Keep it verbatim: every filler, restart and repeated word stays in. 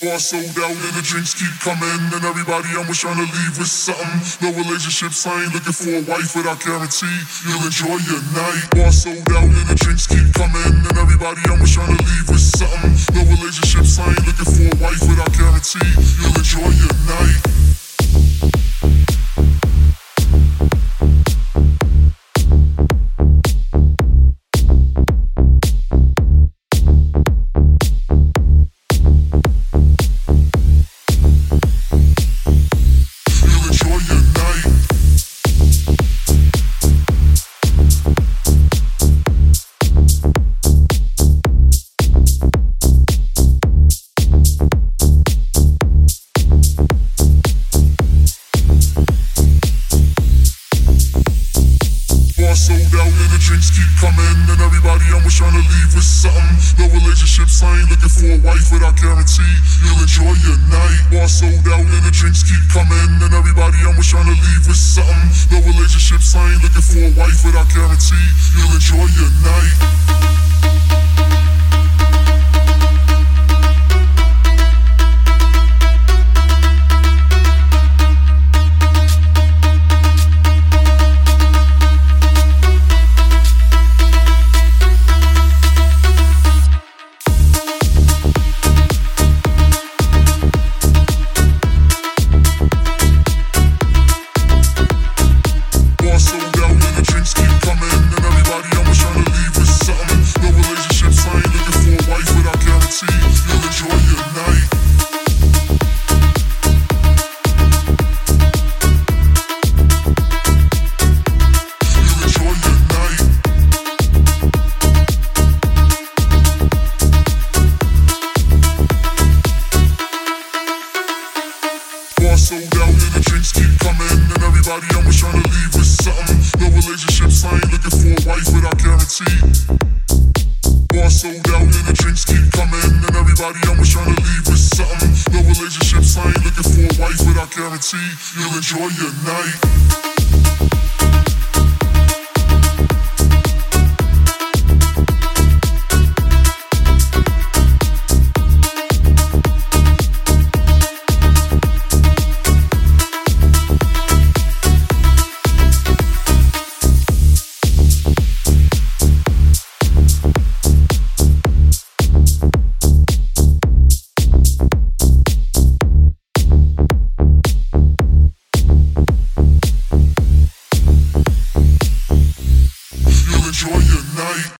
Bar sold out and the drinks keep coming, and everybody I'm with trying to leave with something. No relationships, I ain't looking for a wife, but I guarantee you'll enjoy your night. Bar sold out and the drinks keep coming, and everybody I'm with trying to leave with something. No relationships, I ain't looking for a wife, but I guarantee you'll enjoy your night. You'll enjoy your night.